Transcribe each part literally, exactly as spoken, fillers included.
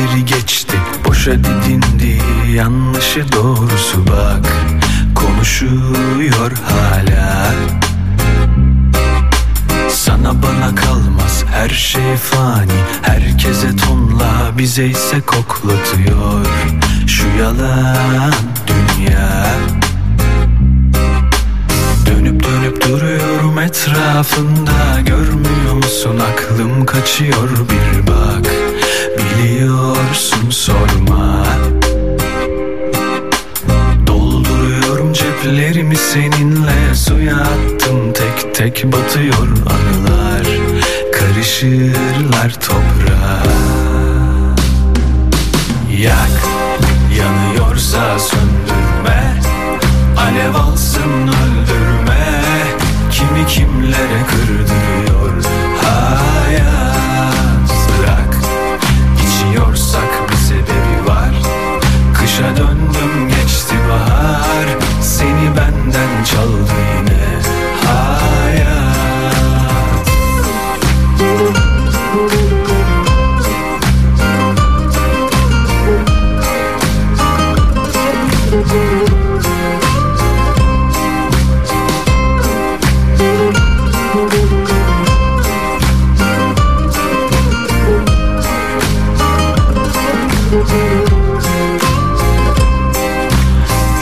Günleri geçti, boşa didindi, yanlışı doğrusu bak, konuşuyor hala. Sana bana kalmaz, her şey fani, herkese tonla, bize ise koklatıyor şu yalan dünya. Dönüp dönüp duruyorum etrafında, görmüyor musun aklım kaçıyor, bir bak. Biliyorsun sorma. Dolduruyorum ceplerimi seninle, suya attım tek tek batıyor anılar, karışırlar toprağa. Yak, yanıyorsa söndürme, alev alsın öldürme, kimi kimlere kırdırıyor hayat. Yorsak bir sebebi var, kışa döndüm geçti bahar, seni benden çaldı yine hayat.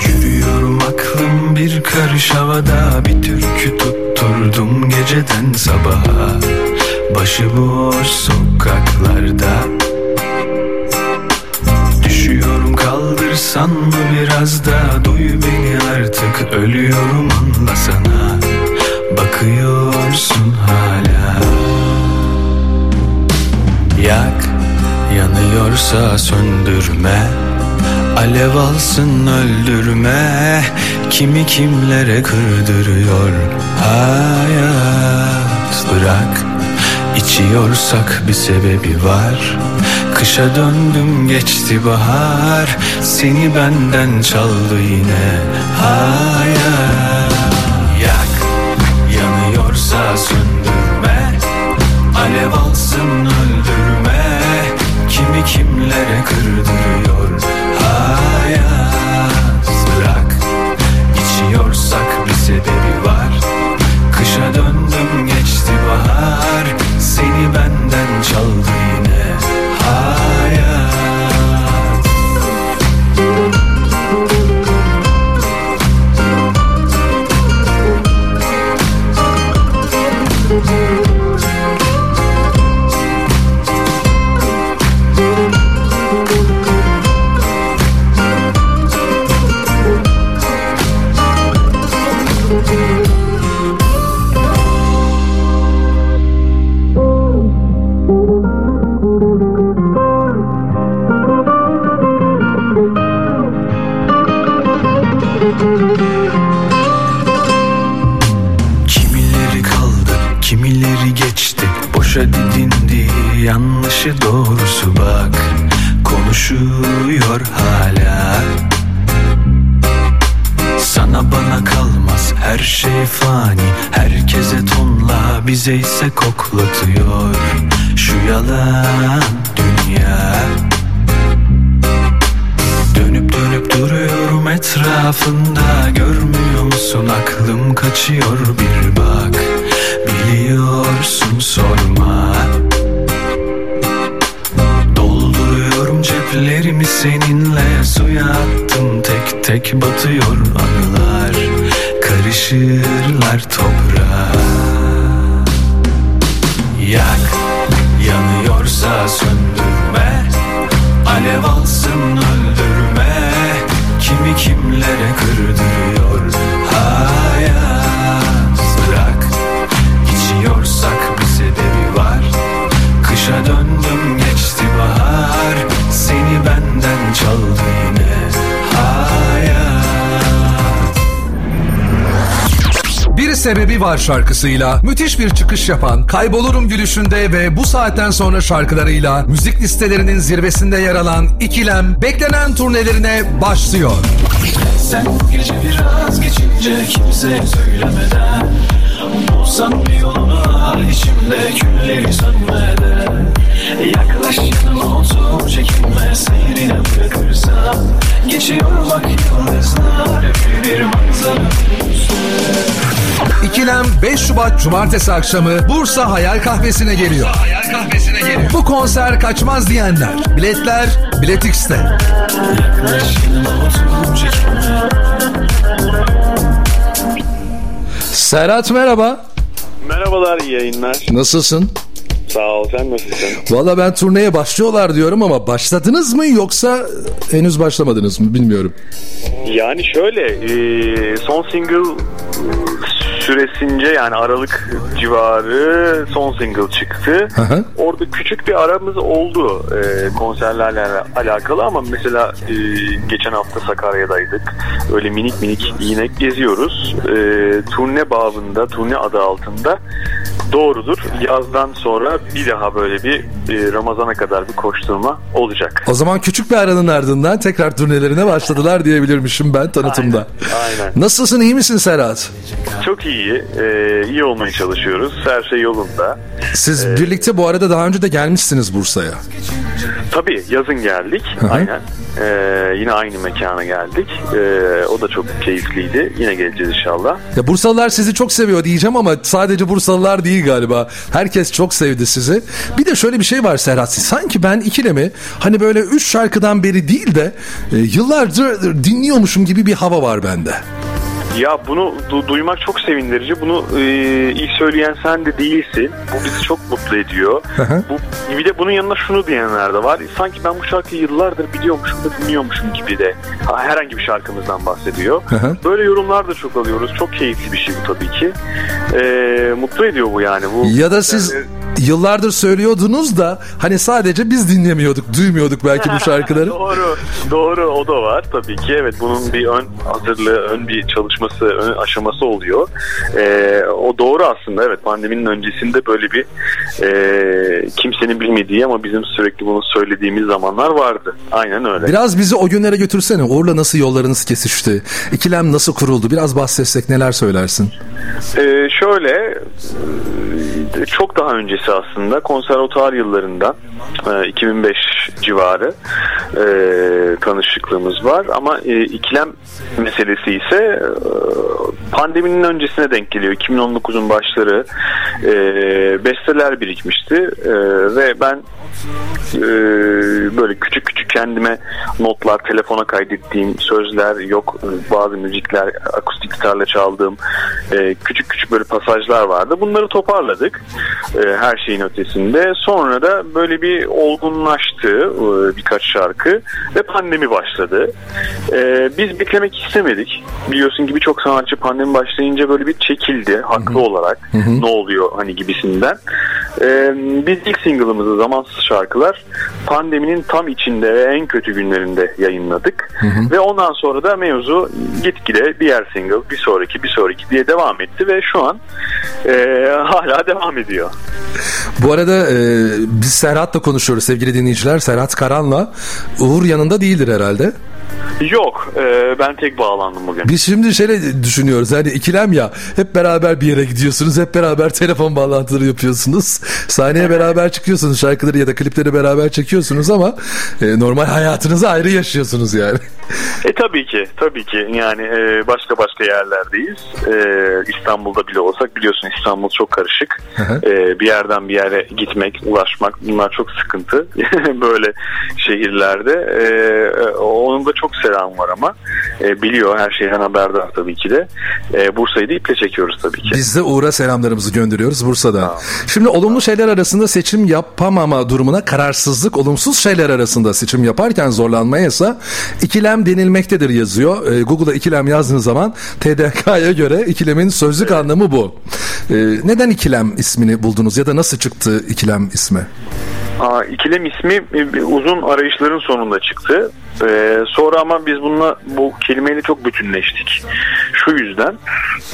Yürüyorum aklım bir karış havada, bir türkü tutturdum geceden sabaha, başıboş sokaklarda. Düşüyorum, kaldırsan mı biraz da, duy beni artık ölüyorum anlasana, bakıyorsun hala. Yak, yanıyorsa söndürme, alev alsın öldürme, kimi kimlere kırdırıyor hayat. Bırak, içiyorsak bir sebebi var, kışa döndüm geçti bahar, seni benden çaldı yine hayat. Yak, yanıyorsa söndürme, alev alsın öldürme, kimi kimlere kırdırıyor hayat. Bırak, içiyorsak bir sebebi var, kışa döndüm geçti bahar, seni benden çaldı yine hayat. Didindi, yanlışı doğrusu bak, konuşuyor hala. Sana bana kalmaz, her şey fani, herkese tonla, bize ise koklatıyor şu yalan dünya. Dönüp dönüp duruyorum etrafında, görmüyor musun aklım kaçıyor, bir bak. Biliyorsun sorma. Dolduruyorum ceplerimi seninle, suya attım tek tek batıyor anılar, karışırlar toprağa. Yak, yanıyorsa söndürme, alev alsın öldürme, kimi kimlere kırdırıyor hayat. Yorsak bir sebebi var, kışa döndüm geçti bahar, seni benden çaldı yine hayat. Bir sebebi var şarkısıyla müthiş bir çıkış yapan, kaybolurum gülüşünde ve bu saatten sonra şarkılarıyla müzik listelerinin zirvesinde yer alan İkilem beklenen turnelerine başlıyor. Sen gece biraz geçince kimseye söylemeden, bulsan bir yolunu al, içimde külleri sönmeden, yaklaş yanıma otur, çekinme Şubat Cumartesi akşamı Bursa Hayal Kahvesi'ne geliyor. Bursa Hayal Kahvesi'ne geliyor. Bu konser kaçmaz diyenler, biletler Biletix'te. Serhat merhaba. Merhabalar, iyi yayınlar. Nasılsın? Sağ ol, sen nasılsın? Valla ben turneye başlıyorlar diyorum ama başladınız mı yoksa henüz başlamadınız mı bilmiyorum. Yani şöyle, e, son single süresince yani Aralık civarı son single çıktı. Aha. Orada küçük bir aramız oldu e, konserlerle alakalı ama mesela e, geçen hafta Sakarya'daydık. Öyle minik minik yine geziyoruz. E, turne bağında, turne adı altında. Doğrudur. Yazdan sonra bir daha böyle bir e, Ramazan'a kadar bir koşturma olacak. O zaman küçük bir aranın ardından tekrar turnelerine başladılar diyebilirmişim ben tanıtımda. Aynen, aynen. Nasılsın, iyi misin Serhat? Çok iyi. Ee, iyi olmaya çalışıyoruz. Her şey yolunda. Siz ee, birlikte bu arada daha önce de gelmişsiniz Bursa'ya. Tabii yazın geldik. Hı-hı. Aynen. Ee, yine aynı mekana geldik. Ee, o da çok keyifliydi. Yine geleceğiz inşallah. Ya Bursalılar sizi çok seviyor diyeceğim ama sadece Bursalılar değil galiba. Herkes çok sevdi sizi. Bir de şöyle bir şey var Serhat. Sanki ben İkilem'i hani böyle üç şarkıdan beri değil de e, yıllardır dinliyormuşum gibi bir hava var bende. Ya bunu du- duymak çok sevindirici. Bunu e, ilk söyleyen sen de değilsin. Bu bizi çok mutlu ediyor. Bu, bir de bunun yanına şunu diyenler de var. Sanki ben bu şarkıyı yıllardır biliyormuşum da dinliyormuşum gibi de. Herhangi bir şarkımızdan bahsediyor. Hı-hı. Böyle yorumlar da çok alıyoruz. Çok keyifli bir şey bu tabii ki. E, mutlu ediyor bu yani. Bu, ya da siz yani, yıllardır söylüyordunuz da hani sadece biz dinlemiyorduk, duymuyorduk belki bu şarkıları. Doğru, doğru o da var tabii ki. Evet bunun bir ön hazırlığı, ön bir çalışma aşaması oluyor. Ee, o doğru aslında, evet pandeminin öncesinde böyle bir e, kimsenin bilmediği ama bizim sürekli bunu söylediğimiz zamanlar vardı. Aynen öyle. Biraz bizi o günlere götürsene. Uğur'la nasıl yollarınız kesişti? İkilem nasıl kuruldu? Biraz bahsetsek neler söylersin? Ee, şöyle çok daha öncesi aslında konservatuar yıllarından iki bin beş civarı e, tanışıklığımız var ama e, İkilem meselesi ise pandeminin öncesine denk geliyor. iki bin on dokuzun başları e, besteler birikmişti e, ve ben e, böyle küçük küçük kendime notlar, telefona kaydettiğim sözler, yok bazı müzikler, akustik gitarla çaldığım e, küçük küçük böyle pasajlar vardı. Bunları toparladık e, her şeyin ötesinde. Sonra da böyle bir olgunlaştı e, birkaç şarkı ve pandemi başladı. E, biz beklemek istemedik. Biliyorsun ki birçok sanatçı pandemi başlayınca böyle bir çekildi haklı hı hı. olarak hı hı. ne oluyor hani gibisinden. Ee, biz ilk single'ımızı Zamansız Şarkılar pandeminin tam içinde ve en kötü günlerinde yayınladık. Hı hı. Ve ondan sonra da mevzu gitgide diğer single bir sonraki bir sonraki diye devam etti ve şu an e, hala devam ediyor. Bu arada e, biz Serhat'la konuşuyoruz sevgili dinleyiciler. Serhat Karan'la. Uğur yanında değildir herhalde. Yok e, ben tek bağlandım bugün. Biz şimdi şöyle düşünüyoruz hani İkilem ya hep beraber bir yere gidiyorsunuz, hep beraber telefon bağlantıları yapıyorsunuz, sahneye beraber çıkıyorsunuz, şarkıları ya da klipleri beraber çekiyorsunuz ama e, normal hayatınızı ayrı yaşıyorsunuz yani. E tabii ki tabii ki yani e, başka başka yerlerdeyiz. E, İstanbul'da bile olsak biliyorsun İstanbul çok karışık. E, bir yerden bir yere gitmek, ulaşmak bunlar çok sıkıntı böyle şehirlerde. E, onun da çok selam var ama e, biliyor her şeyden haberdar tabii ki de. E, Bursa'yı da iple çekiyoruz tabii ki. Biz de Uğur'a selamlarımızı gönderiyoruz Bursa'da. Tamam. Şimdi olumlu tamam. şeyler arasında seçim yapamama durumuna kararsızlık, olumsuz şeyler arasında seçim yaparken zorlanmayasa İkilem denilmektedir yazıyor. E, Google'a İkilem yazdığınız zaman T D K'ya göre İkilem'in sözlük evet. anlamı bu. E, neden İkilem ismini buldunuz ya da nasıl çıktı İkilem ismi? Aa, İkilem ismi uzun arayışların sonunda çıktı. Ee, sonra ama biz bununla bu kelimeyle çok bütünleştik. Şu yüzden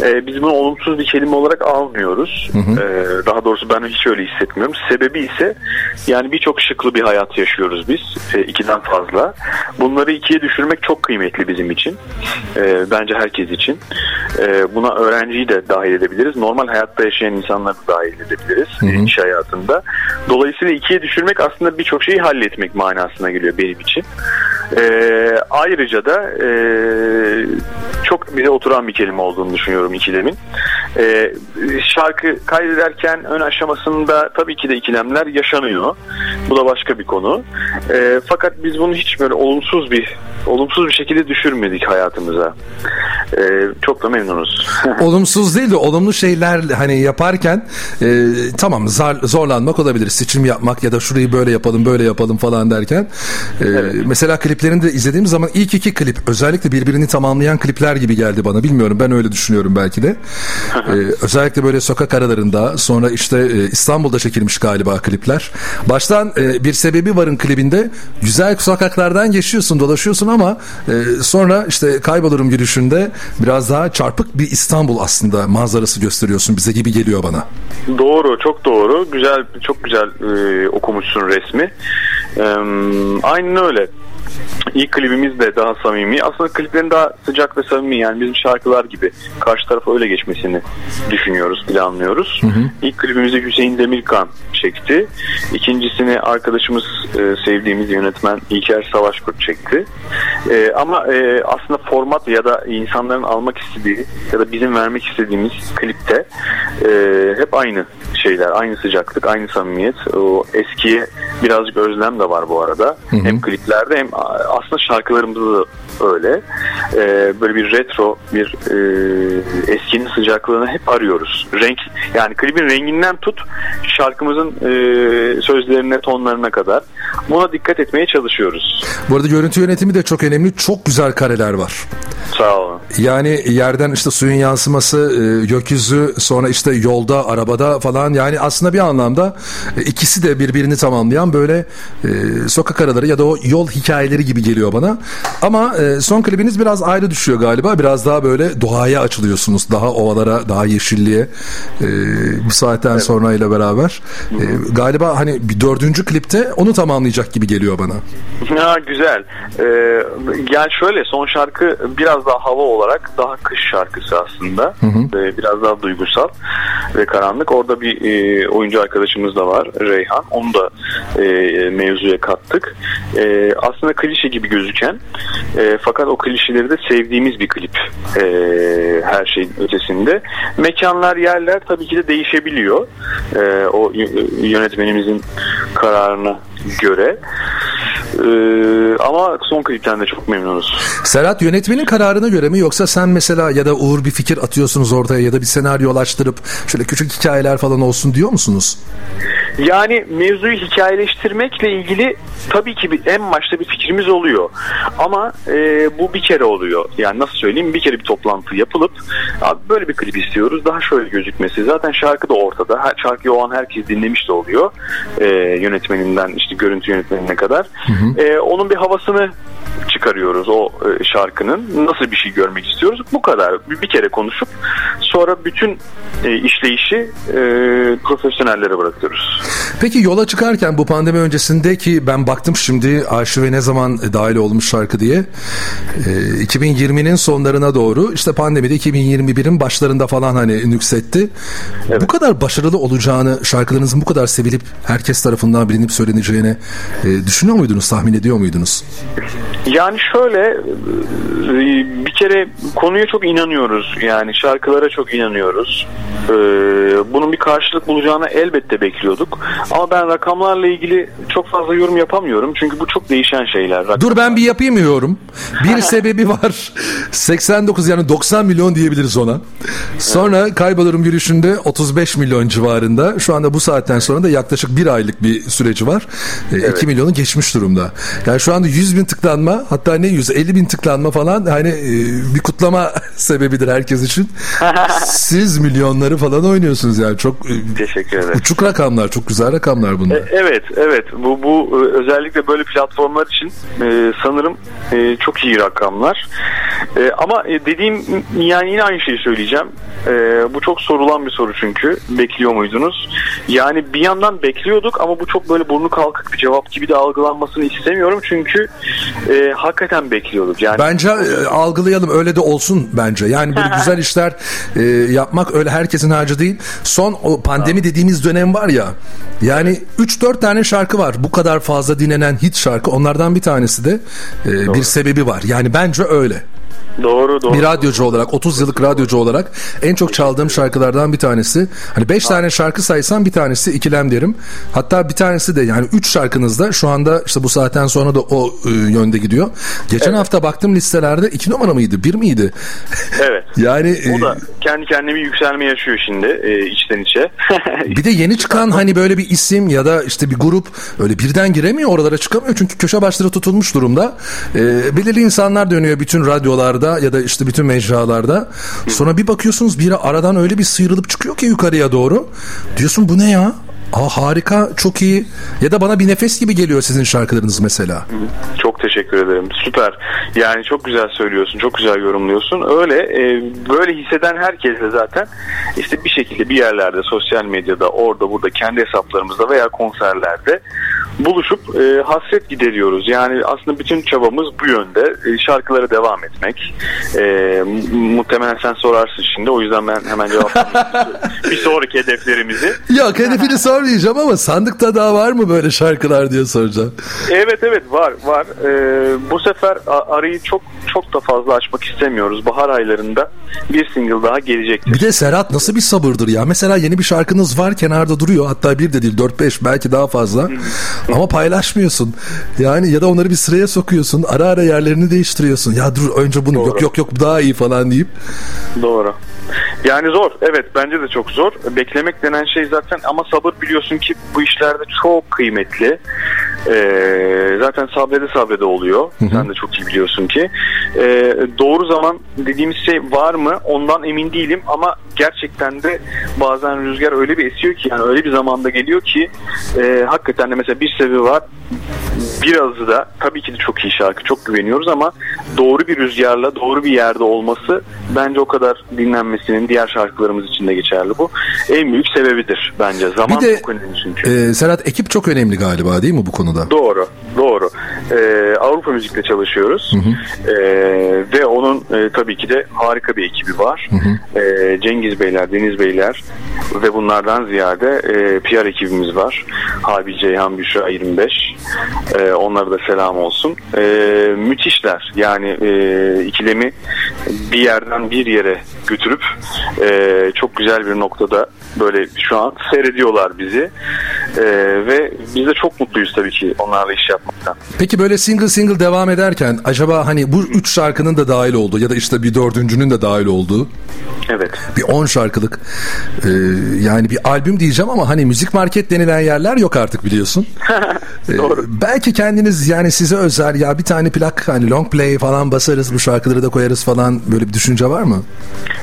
e, biz bunu olumsuz bir kelime olarak almıyoruz. Hı hı. Ee, daha doğrusu ben hiç öyle hissetmiyorum. Sebebi ise yani birçok şıklı bir hayat yaşıyoruz biz. E, ikiden fazla. Bunları ikiye düşürmek çok kıymetli bizim için. E, bence herkes için. E, buna öğrenciyi de dahil edebiliriz. Normal hayatta yaşayan insanları da dahil edebiliriz. Hı hı. İş hayatında. Dolayısıyla ikiye düşürmek aslında birçok şeyi halletmek manasına geliyor benim için. Ee, ayrıca da e, çok bize oturan bir kelime olduğunu düşünüyorum İkilem'in. Ee, şarkı kaydederken ön aşamasında tabii ki de ikilemler yaşanıyor. Bu da başka bir konu. Ee, fakat biz bunu hiç böyle olumsuz bir olumsuz bir şekilde düşürmedik hayatımıza. Ee, çok da memnunuz. Olumsuz değil de olumlu şeyler hani yaparken e, tamam zar, zorlanmak olabilir. Seçim yapmak ya da şurayı böyle yapalım böyle yapalım falan derken. E, evet. Mesela kliplerini de izlediğim zaman ilk iki klip özellikle birbirini tamamlayan klipler gibi geldi bana. Bilmiyorum, ben öyle düşünüyorum belki de. Ee, özellikle böyle sokak aralarında, sonra işte e, İstanbul'da çekilmiş galiba klipler. Baştan e, bir sebebi varın klibinde güzel sokaklardan geçiyorsun, dolaşıyorsun ama e, sonra işte kaybolurum girişinde biraz daha çarpık bir İstanbul aslında manzarası gösteriyorsun bize gibi geliyor bana. Doğru, çok doğru. Güzel, çok güzel e, okumuşsun resmi. E, aynen öyle. İlk klibimiz de daha samimi. Aslında kliplerin daha sıcak ve samimi, yani bizim şarkılar gibi karşı tarafa öyle geçmesini düşünüyoruz, planlıyoruz. Hı hı. İlk klibimizi Hüseyin Demirkan çekti. İkincisini arkadaşımız, sevdiğimiz yönetmen İlker Savaşkurt çekti. Ama aslında format ya da insanların almak istediği ya da bizim vermek istediğimiz klipte hep aynı şeyler, aynı sıcaklık, aynı samimiyet. O eskiye birazcık özlem de var bu arada. Hı hı. Hem kliplerde hem aslında şarkılarımızda öyle. Ee, böyle bir retro, bir e, eskinin sıcaklığını hep arıyoruz. Renk, yani klibin renginden tut şarkımızın e, sözlerine, tonlarına kadar. Buna dikkat etmeye çalışıyoruz. Bu arada görüntü yönetimi de çok önemli. Çok güzel kareler var. Sağ olun. Yani yerden işte suyun yansıması, e, gökyüzü, sonra işte yolda, arabada falan. Yani aslında bir anlamda e, ikisi de birbirini tamamlayan böyle e, sokak araları ya da o yol hikayeleri gibi geliyor bana. Ama e, son klibiniz biraz ayrı düşüyor galiba. Biraz daha böyle doğaya açılıyorsunuz. Daha ovalara, daha yeşilliğe e, bu saatten evet. sonrayla beraber. E, galiba hani bir dördüncü klipte onu tamamlayacak gibi geliyor bana. Ha, güzel. Ee, yani şöyle, son şarkı biraz daha hava olarak daha kış şarkısı aslında. Hı hı. Ee, biraz daha duygusal ve karanlık. Orada bir e, oyuncu arkadaşımız da var, Reyhan. Onu da e, mevzuya kattık. E, aslında klişe gibi gözüken e, fakat o klişeleri de sevdiğimiz bir klip. E, her şeyin ötesinde. Mekanlar, yerler tabii ki de değişebiliyor. E, o yönetmenimizin kararına göre. Ee, ama son klipten de çok memnunuz. Serhat, yönetmenin kararına göre mi, yoksa sen mesela ya da Uğur bir fikir atıyorsunuz ortaya ya da bir senaryolaştırıp şöyle küçük hikayeler falan olsun diyor musunuz? Yani mevzuyu hikayeleştirmekle ilgili tabii ki bir, en başta bir fikrimiz oluyor. Ama e, bu bir kere oluyor. Yani nasıl söyleyeyim, bir kere bir toplantı yapılıp abi böyle bir klip istiyoruz, daha şöyle gözükmesi. Zaten şarkı da ortada. Her, şarkıyı o an herkes dinlemiş de oluyor. E, yönetmeninden işte görüntü yönetmenine kadar. Hı hı. E, onun bir havasını çıkarıyoruz o e, şarkının. Nasıl bir şey görmek istiyoruz? Bu kadar. Bir, bir kere konuşup sonra bütün e, işleyişi e, profesyonellere bırakıyoruz. Peki yola çıkarken bu pandemi öncesinde, ki ben baktım şimdi arşive ne zaman dahil olmuş şarkı diye, e, iki bin yirminin sonlarına doğru, işte pandemide iki bin yirmi birin başlarında falan hani nüksetti. Evet. Bu kadar başarılı olacağını, şarkılarınızın bu kadar sevilip herkes tarafından bilinip söyleneceğini e, düşünüyor muydunuz, tahmin ediyor muydunuz? Yani şöyle, bir kere konuya çok inanıyoruz, yani şarkılara çok inanıyoruz. Ee, bunun bir karşılık bulacağını elbette bekliyorduk. Ama ben rakamlarla ilgili çok fazla yorum yapamıyorum. Çünkü bu çok değişen şeyler. Rakamlar. Dur ben bir yapayım yorum. Bir sebebi var. seksen dokuz yani doksan milyon diyebiliriz ona. Sonra kaybolurum yürüyüşünde otuz beş milyon civarında. Şu anda bu saatten sonra da yaklaşık bir aylık bir süreci var. Evet. iki milyonu geçmiş durumda. Yani şu anda yüz bin tıklanma, hatta ne yüz elli bin tıklanma falan, hani bir kutlama sebebidir herkes için. Siz milyonları falan oynuyorsunuz yani. Çok teşekkür ederim. Uçuk rakamlar, çok güzel rakamlar bunlar. Evet, evet. Bu bu özellikle böyle platformlar için sanırım çok iyi rakamlar. Ama dediğim, yani yine aynı şeyi söyleyeceğim. Bu çok sorulan bir soru çünkü. Bekliyor muydunuz? Yani bir yandan bekliyorduk ama bu çok böyle burnu kalkık bir cevap gibi de algılanmasını istemiyorum çünkü E, hakikaten bekliyorduk. Yani bence e, algılayalım, öyle de olsun bence. Yani böyle güzel işler e, yapmak öyle herkesin harcı değil. Son o pandemi ha. dediğimiz dönem var ya. Yani üç dört tane şarkı var. Bu kadar fazla dinlenen hit şarkı. Onlardan bir tanesi de e, bir sebebi var. Yani bence öyle. Doğru doğru. Bir radyocu olarak, otuz yıllık radyocu olarak en çok çaldığım şarkılardan bir tanesi. Hani beş tane şarkı saysam bir tanesi İkilem derim. Hatta bir tanesi de yani üç şarkınızda şu anda işte bu saatten sonra da o e, yönde gidiyor. Geçen evet. hafta baktım listelerde iki numara mıydı, bir miydi? Evet. Yani o da kendi kendine bir yükselme yaşıyor şimdi e, içten içe. Bir de yeni çıkan hani böyle bir isim ya da işte bir grup öyle birden giremiyor, oralara çıkamıyor çünkü köşe başları tutulmuş durumda. E, belirli insanlar dönüyor bütün radyolarda ya da işte bütün mecralarda. Sonra bir bakıyorsunuz biri aradan öyle bir sıyrılıp çıkıyor ki yukarıya doğru. Diyorsun bu ne ya? Aa, harika, çok iyi. Ya da bana bir nefes gibi geliyor sizin şarkılarınız mesela. Çok teşekkür ederim. Süper. Yani çok güzel söylüyorsun, çok güzel yorumluyorsun. Öyle e, böyle hisseden herkes de zaten işte bir şekilde bir yerlerde, sosyal medyada, orada burada, kendi hesaplarımızda veya konserlerde buluşup e, hasret gideriyoruz. Yani aslında bütün çabamız bu yönde. E, şarkılara devam etmek. E, muhtemelen sen sorarsın şimdi. O yüzden ben hemen cevap vereyim. Bir sonraki hedeflerimizi. Yok, hedefini sormayacağım ama sandıkta daha var mı böyle şarkılar diye soracağım. Evet evet var var. E, bu sefer arayı çok çok da fazla açmak istemiyoruz. Bahar aylarında bir single daha gelecektir. Bir de Serhat nasıl bir sabırdır ya. Mesela yeni bir şarkınız var, kenarda duruyor. Hatta bir de değil, dört beş belki daha fazla. Ama paylaşmıyorsun. Yani ya da onları bir sıraya sokuyorsun. Ara ara yerlerini değiştiriyorsun. Ya dur önce bunu, Doğru. yok yok yok daha iyi falan deyip. Doğru. Yani zor. Evet, bence de çok zor. Beklemek denen şey zaten, ama sabır biliyorsun ki bu işlerde çok kıymetli. Ee, zaten sabrede sabrede oluyor. Hı hı. Sen de çok iyi biliyorsun ki. Ee, doğru zaman dediğimiz şey var mı? Ondan emin değilim ama gerçekten de bazen rüzgar öyle bir esiyor ki, yani öyle bir zamanda geliyor ki e, hakikaten de mesela bir sebebi var. Birazı da tabii ki de çok iyi şarkı, çok güveniyoruz ama doğru bir rüzgarla doğru bir yerde olması bence o kadar dinlenmesinin, diğer şarkılarımız için de geçerli bu. En büyük sebebidir bence. Zaman de, çok önemli çünkü. E, Serhat, ekip çok önemli galiba değil mi bu konuda? Doğru, doğru. E, Avrupa Müzik'le çalışıyoruz. Hı hı. E, ve onun e, tabii ki de harika bir ekibi var. Hı hı. E, Cengiz Beyler, Deniz Beyler ve bunlardan ziyade e, P R ekibimiz var. Haby Ceyhan, Büşay yirmi beş. E, onlara da selam olsun. E, müthişler. Yani e, ikilemi bir yerden bir yere götürüp e, çok güzel bir noktada böyle şu an seyrediyorlar bizi. E, ve biz de çok mutluyuz tabii ki onlarla iş yapmaktan. Peki böyle single single devam ederken acaba hani bu üç şarkının da dahil olduğu ya da işte bir dördüncünün de dahil olduğu, evet, bir on şarkılık e, yani bir albüm diyeceğim ama hani müzik market denilen yerler yok artık biliyorsun. Doğru. E, belki kendiniz yani size özel ya bir tane plak hani long play falan basarız, bu şarkıları da koyarız falan, böyle bir düşünce var mı?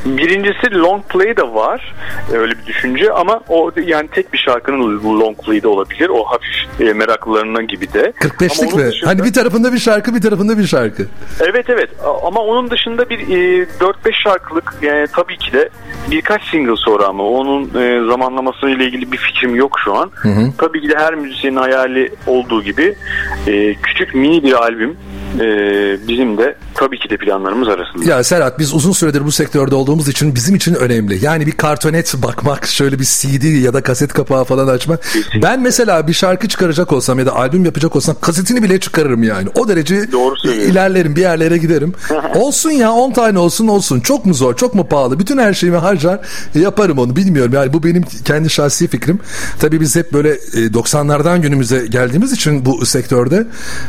Birincisi long play da var. Öyle bir düşünce ama o yani tek bir şarkının long play'i de olabilir. O hafif e, meraklılarından gibi de. kırk beşlik mi? Dışında... Hani bir tarafında bir şarkı, bir tarafında bir şarkı. Evet evet. Ama onun dışında bir e, dört beş şarkılık yani tabii ki de birkaç single sonra, ama onun e, zamanlaması ile ilgili bir fikrim yok şu an. Hı hı. Tabii ki de her müzisyenin hayali olduğu gibi e, küçük mini bir albüm e, bizim de tabii ki de planlarımız arasında. Ya Serhat, biz uzun süredir bu sektörde olduğumuz için bizim için önemli. Yani bir kartonet bakmak, şöyle bir C D ya da kaset kapağı falan açmak. Kesinlikle. Ben mesela bir şarkı çıkaracak olsam ya da albüm yapacak olsam kasetini bile çıkarırım yani. O derece ilerlerim, bir yerlere giderim. Olsun ya, on tane olsun olsun. Çok mu zor, çok mu pahalı? Bütün her şeyimi harcar, yaparım onu, bilmiyorum. Yani bu benim kendi şahsi fikrim. Tabii biz hep böyle doksanlardan günümüze geldiğimiz için bu sektörde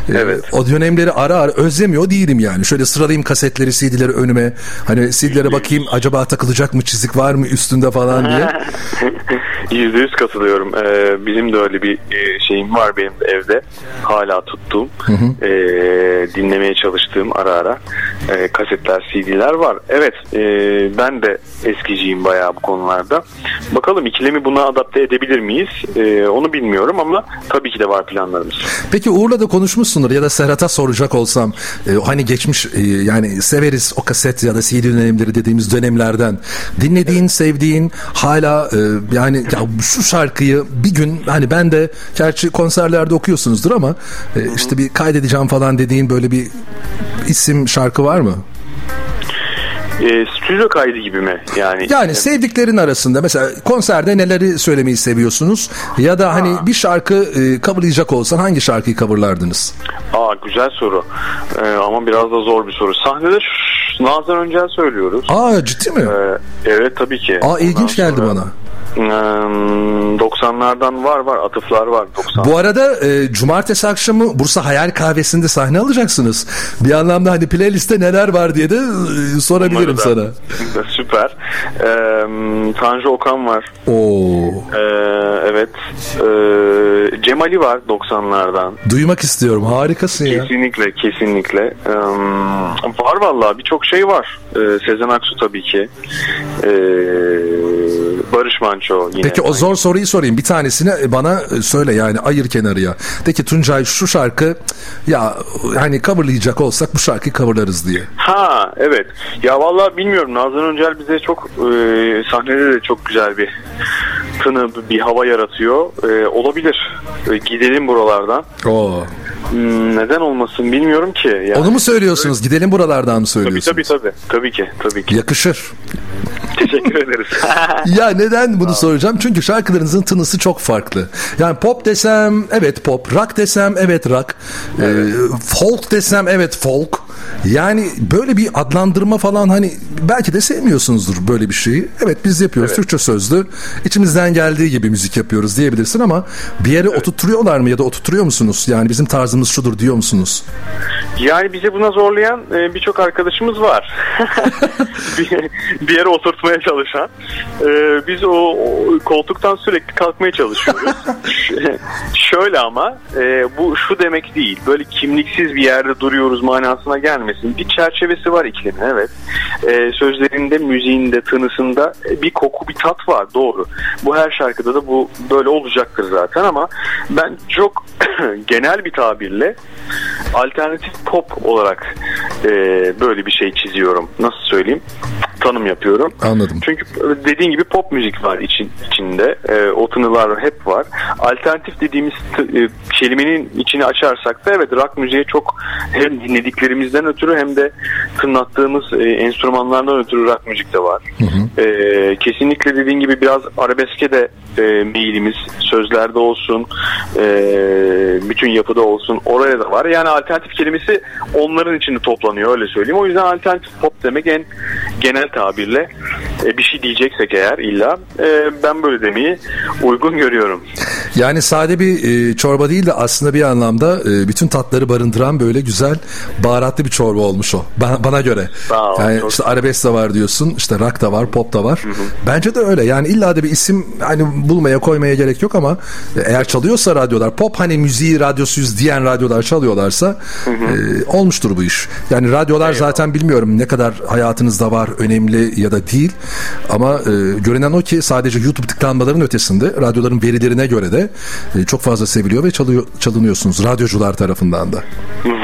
evet. o dönemleri ara ara özlemiyor değilim yani. Şöyle sıralayayım kasetleri, C D'leri önüme. Hani C D'lere bakayım, acaba takılacak mı, çizik var mı üstünde falan diye. yüzde yüz katılıyorum. Ee, bizim de öyle bir şeyim var benim evde. Hala tuttuğum, hı hı. E, dinlemeye çalıştığım ara ara e, kasetler, C D'ler var. Evet, e, ben de eskiciyim bayağı bu konularda. Bakalım ikilemi buna adapte edebilir miyiz? E, onu bilmiyorum ama tabii ki de var planlarımız. Peki Uğur'la da konuşmuşsundur ya da Serhat'a soracak olsam. E, hani geçmiş e, yani severiz o kaset ya da C D dönemleri dediğimiz dönemlerden. Dinlediğin, evet. sevdiğin hala e, yani ya şu şarkıyı bir gün hani ben de gerçi konserlerde okuyorsunuzdur ama e, işte bir kaydedeceğim falan dediğin böyle bir isim şarkı var mı? E, stüdyo kaydı gibi mi? Yani yani sevdiklerin arasında mesela konserde neleri söylemeyi seviyorsunuz? Ya da hani ha. bir şarkı e, coverlayacak olsan hangi şarkıyı coverlardınız? Aa, güzel soru. E, ama biraz da zor bir soru. Sahnede Nazan Öncel söylüyoruz. Aa, ciddi mi? Ee, evet tabii ki. Aa, ilginç geldi bana. doksanlardan var var atıflar var. doksan. Bu arada e, cumartesi akşamı Bursa Hayal Kahvesi'nde sahne alacaksınız. Bir anlamda hani playlistte neler var diye de e, sorabilirim sana. Süper. E, Tanju Okan var. Oo. E, evet. E, Cemali var doksanlardan. Duymak istiyorum. Harikasın ya. Kesinlikle kesinlikle. E, var vallahi birçok şey var. E, Sezen Aksu tabii ki. Eee Barış Manço yine. Peki o zor soruyu sorayım. Bir tanesini bana söyle yani ayır kenarıya. De ki Tuncay şu şarkı ya hani coverlayacak olsak bu şarkıyı coverlarız diye. Ha evet. Ya vallahi bilmiyorum. Nazan Öncel bize çok e, sahnede de çok güzel bir tını bir hava yaratıyor. E, olabilir. E, gidelim buralardan. Oo. Hmm, neden olmasın bilmiyorum ki. Yani, onu mu söylüyorsunuz? Evet. Gidelim buralardan mı söylüyorsunuz? Tabii tabii tabii. Tabii ki. Tabii ki. Yakışır. Teşekkür ederiz. Ya neden bunu soracağım? Çünkü şarkılarınızın tınısı çok farklı. Yani pop desem evet pop, rock desem evet rock, evet. E, folk desem evet folk. Yani böyle bir adlandırma falan hani belki de sevmiyorsunuzdur böyle bir şeyi. Evet biz yapıyoruz evet. Türkçe sözlü. İçimizden geldiği gibi müzik yapıyoruz diyebilirsin ama bir yere evet. Oturtuyorlar mı ya da oturtuyor musunuz? Yani bizim tarzımız şudur diyor musunuz? Yani bizi buna zorlayan birçok arkadaşımız var. Bir yere oturtmaya çalışan. Biz o koltuktan sürekli kalkmaya çalışıyoruz. Şöyle ama bu şu demek değil. Böyle kimliksiz bir yerde duruyoruz manasına gelmesin. Bir çerçevesi var İkilem'in evet. Ee, sözlerinde, müziğinde, tınısında bir koku, bir tat var doğru. Bu her şarkıda da bu böyle olacaktır zaten ama ben çok genel bir tabirle alternatif pop olarak e, böyle bir şey çiziyorum. Nasıl söyleyeyim? Tanım yapıyorum. Anladım. Çünkü dediğin gibi pop müzik var için, içinde. E, o tınılar hep var. Alternatif dediğimiz t- e, kelimenin içini açarsak da evet rock müziğe çok hem dinlediklerimizden ötürü hem de tınlattığımız e, enstrümanlardan ötürü rock müzik de var. Hı hı. E, kesinlikle dediğin gibi biraz arabeske de e, meyilimiz sözlerde olsun e, bütün yapıda olsun oraya da var. Yani alternatif kelimesi onların içinde toplanıyor öyle söyleyeyim. O yüzden alternatif pop demek en genel tabirle e, bir şey diyeceksek eğer illa e, ben böyle demeyi uygun görüyorum. Yani sade bir e, çorba değil de aslında bir anlamda e, bütün tatları barındıran böyle güzel baharatlı bir çorba olmuş o. Ben, bana göre. Sağ ol, yani işte arabesk de var diyorsun, işte rock da var, pop da var. Hı hı. Bence de öyle. Yani illa da bir isim hani bulmaya koymaya gerek yok ama e, eğer çalıyorsa radyolar pop hani müziği radyosuz diyen radyolar çalıyorlarsa hı hı. E, olmuştur bu iş. Yani radyolar Eyvallah. Zaten bilmiyorum ne kadar hayatınızda var önemli ya da değil ama e, görünen o ki sadece YouTube tıklanmaların ötesinde radyoların verilerine göre de e, çok fazla seviliyor ve çalıyor, çalınıyorsunuz radyocular tarafından da.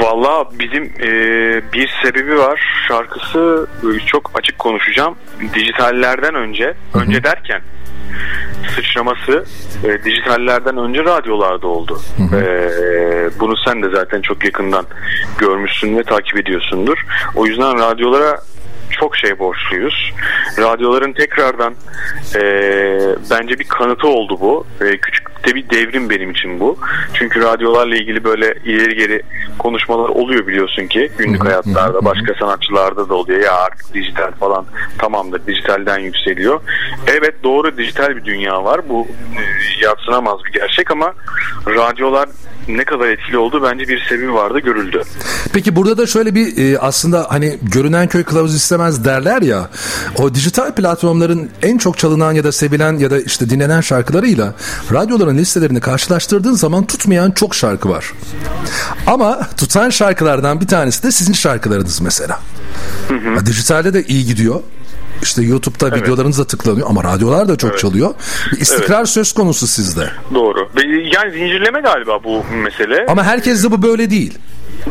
Valla bizim e, bir sebebi var şarkısı çok açık konuşacağım dijitallerden önce Hı-hı. önce derken sıçraması e, dijitallerden önce radyolarda oldu. E, bunu sen de zaten çok yakından görmüşsün ve takip ediyorsundur. O yüzden radyolara çok şey borçluyuz. Radyoların tekrardan e, bence bir kanıtı oldu bu. E, küçük de bir devrim benim için bu. Çünkü radyolarla ilgili böyle ileri geri konuşmalar oluyor biliyorsun ki. Günlük hayatlarda, başka sanatçılarda da oluyor. Ya artık dijital falan tamamdır. Dijitalden yükseliyor. Evet doğru dijital bir dünya var. Bu e, yadsınamaz bir gerçek ama radyolar ne kadar etkili oldu bence bir sebebi vardı görüldü. Peki burada da şöyle bir e, aslında hani görünen köy kılavuz istemez derler ya o dijital platformların en çok çalınan ya da sevilen ya da işte dinlenen şarkılarıyla radyoların listelerini karşılaştırdığın zaman tutmayan çok şarkı var. Ama tutan şarkılardan bir tanesi de sizin şarkılarınız mesela. Hı hı. Ya, dijitalde de iyi gidiyor. İşte YouTube'da evet. videolarınız da tıklanıyor ama radyolar da çok evet. çalıyor. İstikrar evet. söz konusu sizde. Doğru. Yani zincirleme galiba bu mesele. Ama herkes de bu böyle değil.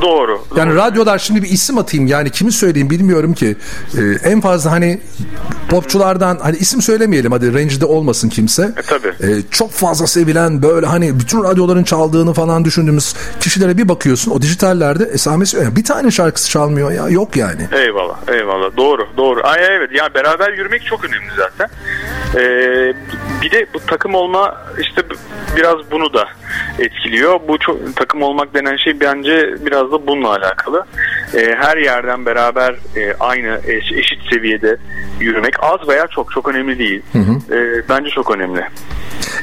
Doğru. Yani doğru. Radyolar şimdi bir isim atayım yani kimi söyleyeyim bilmiyorum ki ee, en fazla hani popçulardan hani isim söylemeyelim hadi rencide olmasın kimse. E, tabii. Ee, çok fazla sevilen böyle hani bütün radyoların çaldığını falan düşündüğümüz kişilere bir bakıyorsun o dijitallerde esamesi yani bir tane şarkısı çalmıyor ya yok yani. Eyvallah eyvallah doğru doğru. Ay evet ya beraber yürümek çok önemli zaten. Ee, bir de bu takım olma işte biraz bunu da etkiliyor. Bu çok, takım olmak denen şey bence biraz da bununla alakalı. Ee, her yerden beraber e, aynı eş, eşit seviyede yürümek az veya çok çok önemli değil. Hı hı. Ee, bence çok önemli.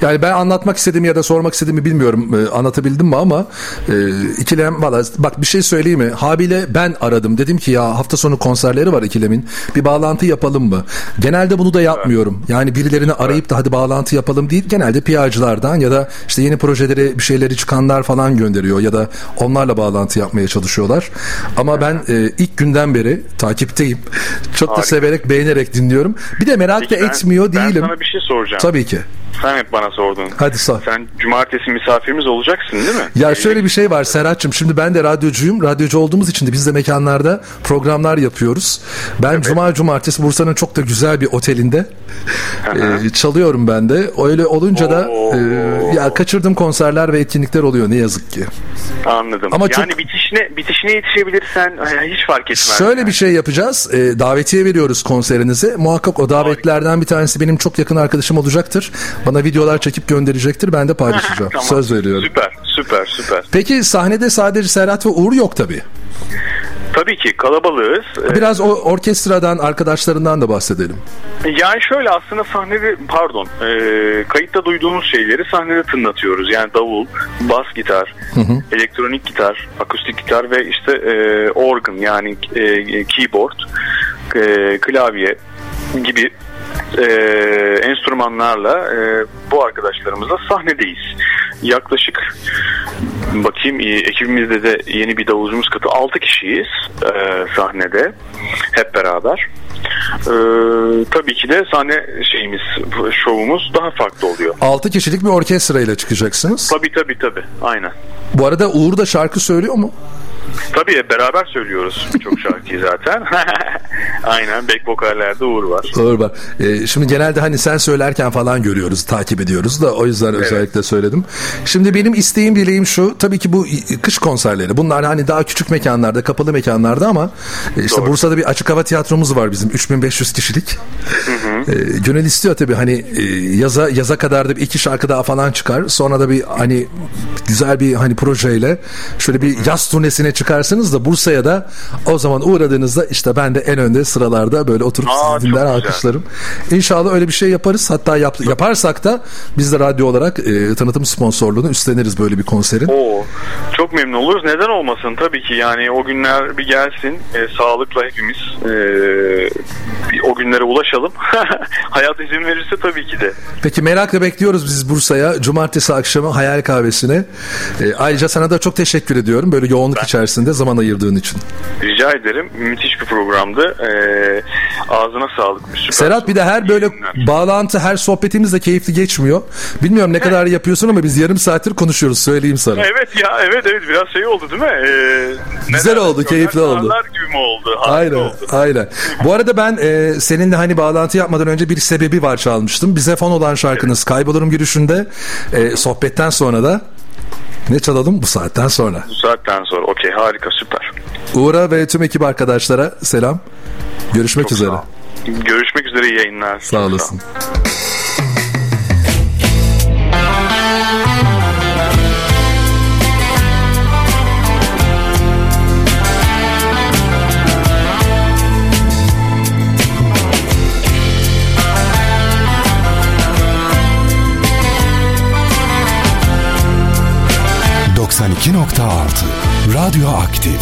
Yani ben anlatmak istediğimi ya da sormak istediğimi bilmiyorum, anlatabildim mi ama e, İkilem valla bak bir şey söyleyeyim mi? Habi'yle ben aradım. Dedim ki ya hafta sonu konserleri var İkilem'in. Bir bağlantı yapalım mı? Genelde bunu da yapmıyorum. Yani birilerini arayıp da hadi bağlantı yapalım değil. Genelde P R'cılardan ya da işte yeni projelere bir şeyleri çıkanlar falan gönderiyor ya da onlarla bağlantı yapmaya çalışıyorlar. Ama ben e, ilk günden beri takipteyim. Çok harika. Da severek, beğenerek dinliyorum. Bir de merak Peki, da ben, etmiyor değilim. Ben sana bir şey soracağım. Tabii ki. Sen hep bana sordun. Hadi sor. Sen cumartesi misafirimiz olacaksın değil mi? Ya şöyle bir şey var Serhat'cığım. Şimdi ben de radyocuyum. Radyocu olduğumuz için de biz de mekanlarda programlar yapıyoruz. Ben evet. Cuma cumartesi Bursa'nın çok da güzel bir otelinde e, çalıyorum ben de. Öyle olunca Oo. da e, ya kaçırdığım konserler ve etkinlikler oluyor ne yazık ki. Anladım. Ama yani çok... bitişine, bitişine yetişebilirsen hiç fark etmez. Şöyle yani. Bir şey yapacağız. E, davetiye veriyoruz konserinizi. Muhakkak o davetlerden bir tanesi benim çok yakın arkadaşım olacaktır. Bana videolar çekip gönderecektir. Ben de paylaşacağım. Tamam. Söz veriyorum. Süper, süper, süper. Peki sahnede sadece Serhat ve Uğur yok tabii. Tabii ki kalabalığız. Biraz o orkestradan, arkadaşlarından da bahsedelim. Yani şöyle aslında sahnede, pardon, e, kayıtta duyduğumuz şeyleri sahnede tınlatıyoruz. Yani davul, bas gitar, hı hı. elektronik gitar, akustik gitar ve işte e, organ yani e, keyboard, e, klavye gibi e, enstrümanlarla e, bu arkadaşlarımızla sahnedeyiz. Yaklaşık bakayım ekibimizde de yeni bir davulcumuz katı altı kişiyiz e, sahnede hep beraber. E, tabii ki de sahne şeyimiz, şovumuz daha farklı oluyor. altı kişilik bir orkestrayla çıkacaksınız. Tabii tabii tabii. Aynen. Bu arada Uğur da şarkı söylüyor mu? Tabii beraber söylüyoruz çok şarkıyı zaten. Aynen, back vokallerde Uğur var. Uğur var. Ee, şimdi genelde hani sen söylerken falan görüyoruz, takip ediyoruz da o yüzden evet. özellikle söyledim. Şimdi benim isteğim, dileğim şu. Tabii ki bu kış konserleri. Bunlar hani daha küçük mekanlarda, kapalı mekanlarda ama işte Doğru. Bursa'da bir açık hava tiyatromuz var bizim üç bin beş yüz kişilik. Hı hı. E, gönül istiyor tabii hani yaza yaza kadar da bir iki şarkı daha falan çıkar. Sonra da bir hani güzel bir hani projeyle şöyle bir yaz turnesine çıkarsınız da Bursa'ya da o zaman uğradığınızda işte ben de en önde sıralarda böyle oturup sizi dinler alkışlarım. İnşallah öyle bir şey yaparız. Hatta yap, yaparsak da biz de radyo olarak e, tanıtım sponsorluğunu üstleniriz böyle bir konserin. Oo, çok memnun oluruz. Neden olmasın? Tabii ki yani o günler bir gelsin. E, sağlıkla hepimiz e, bir o günlere ulaşalım. Hayat izin verirse tabii ki de. Peki merakla bekliyoruz biz Bursa'ya. Cumartesi akşamı Hayal Kahvesi'ne. E, ayrıca sana da çok teşekkür ediyorum. Böyle yoğunluk ben... içerisinde zaman ayırdığın için. Rica ederim. Müthiş bir programdı. Ee, ağzına sağlık. Süper. Serhat bir de her böyle bağlantı, her sohbetimiz de keyifli geçmiyor. Bilmiyorum ne kadar yapıyorsun ama biz yarım saattir konuşuyoruz. Söyleyeyim sana. Evet ya evet evet biraz şey oldu değil mi? Ee, Güzel oldu. Diyor? Keyifli her oldu. oldu. Aynen. Oldu. Aynen. Bu arada ben e, seninle hani bağlantı yapmadan önce bir sebebi var çalmıştım. Bize fon olan şarkınız evet. Kaybolurum girişinde e, sohbetten sonra da ne çalalım bu saatten sonra? Bu saatten sonra. Okey, harika, süper. Uğur'a ve tüm ekip arkadaşlara selam. Görüşmek Çok üzere. Görüşmek üzere, iyi yayınlar. Sağ Çok olasın. Sağ. doksan iki nokta altı Radyo Aktif.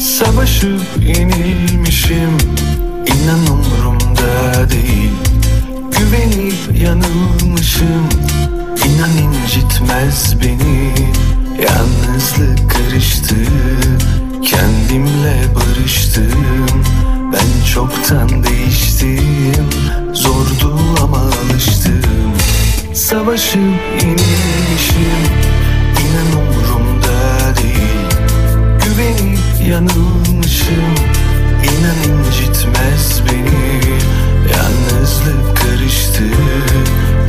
Savaşıp yenilmişim, inan umurumda değil. Güvenip yanılmışım, inan incitmez beni. Yalnızlık karıştı, kendimle barıştım. Ben çoktan değiştim, zordu ama alıştım. Savaşıp yenilmişim, inan umurumda değil. Güvenip yanılmışım, inan incitmez beni. Yalnızlık karıştı,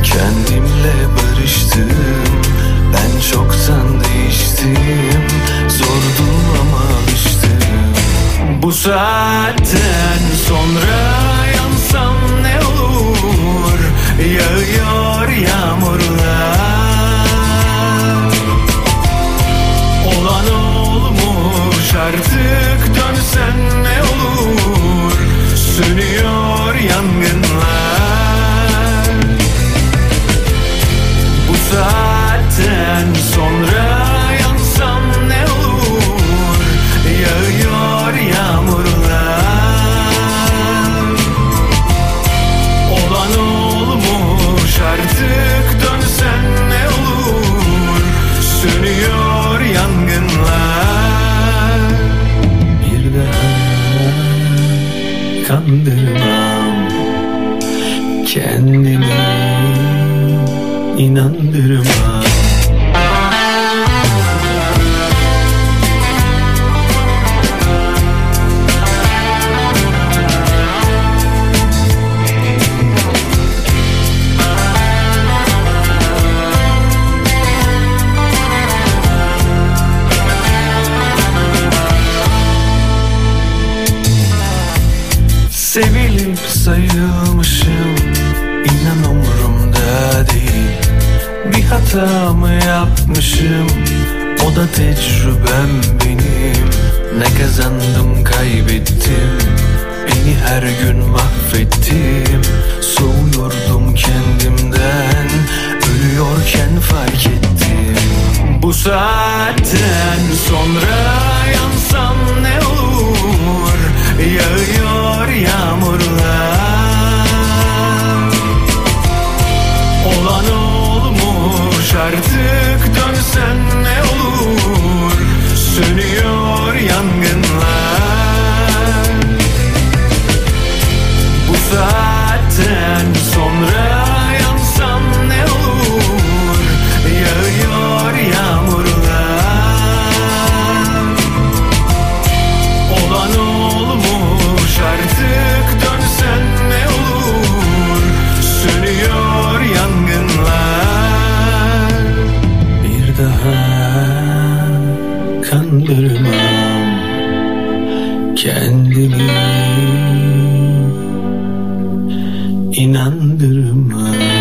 kendimle barıştım. Ben çoktan değiştim, zordu ama alıştım. Bu saatten sonra yansam ne olur? yağıyor yağmurlar. Olan olmuş artık dönsen ne olur, sönüyor yangınlar. Bu saatten sonra yansam ne olur, yağıyor yağmurlar. Artık dönsen ne olur, sönüyor yangınlar. Bir daha kandırmam kendimi, inandırmam. Sevilip sayılmışım, inan umurumda değil. Bir hata mı yapmışım, o da tecrübem benim. Ne kazandım kaybettim, beni her gün mahvettim. Soğuyordum kendimden, ölüyorken fark ettim. Bu saatten sonra yansam ne olur, yağıyor yağmurlar. Olan olmuş artık dönsen ne olur, sönüyor yangınlar. Bu saatten sonra yansam ne olur, yağıyor yağmurlar. Olan olmuş artık dönsen ne olur, sönüyor yangınlar. Bir daha kandırmam kendimi, inandırmam.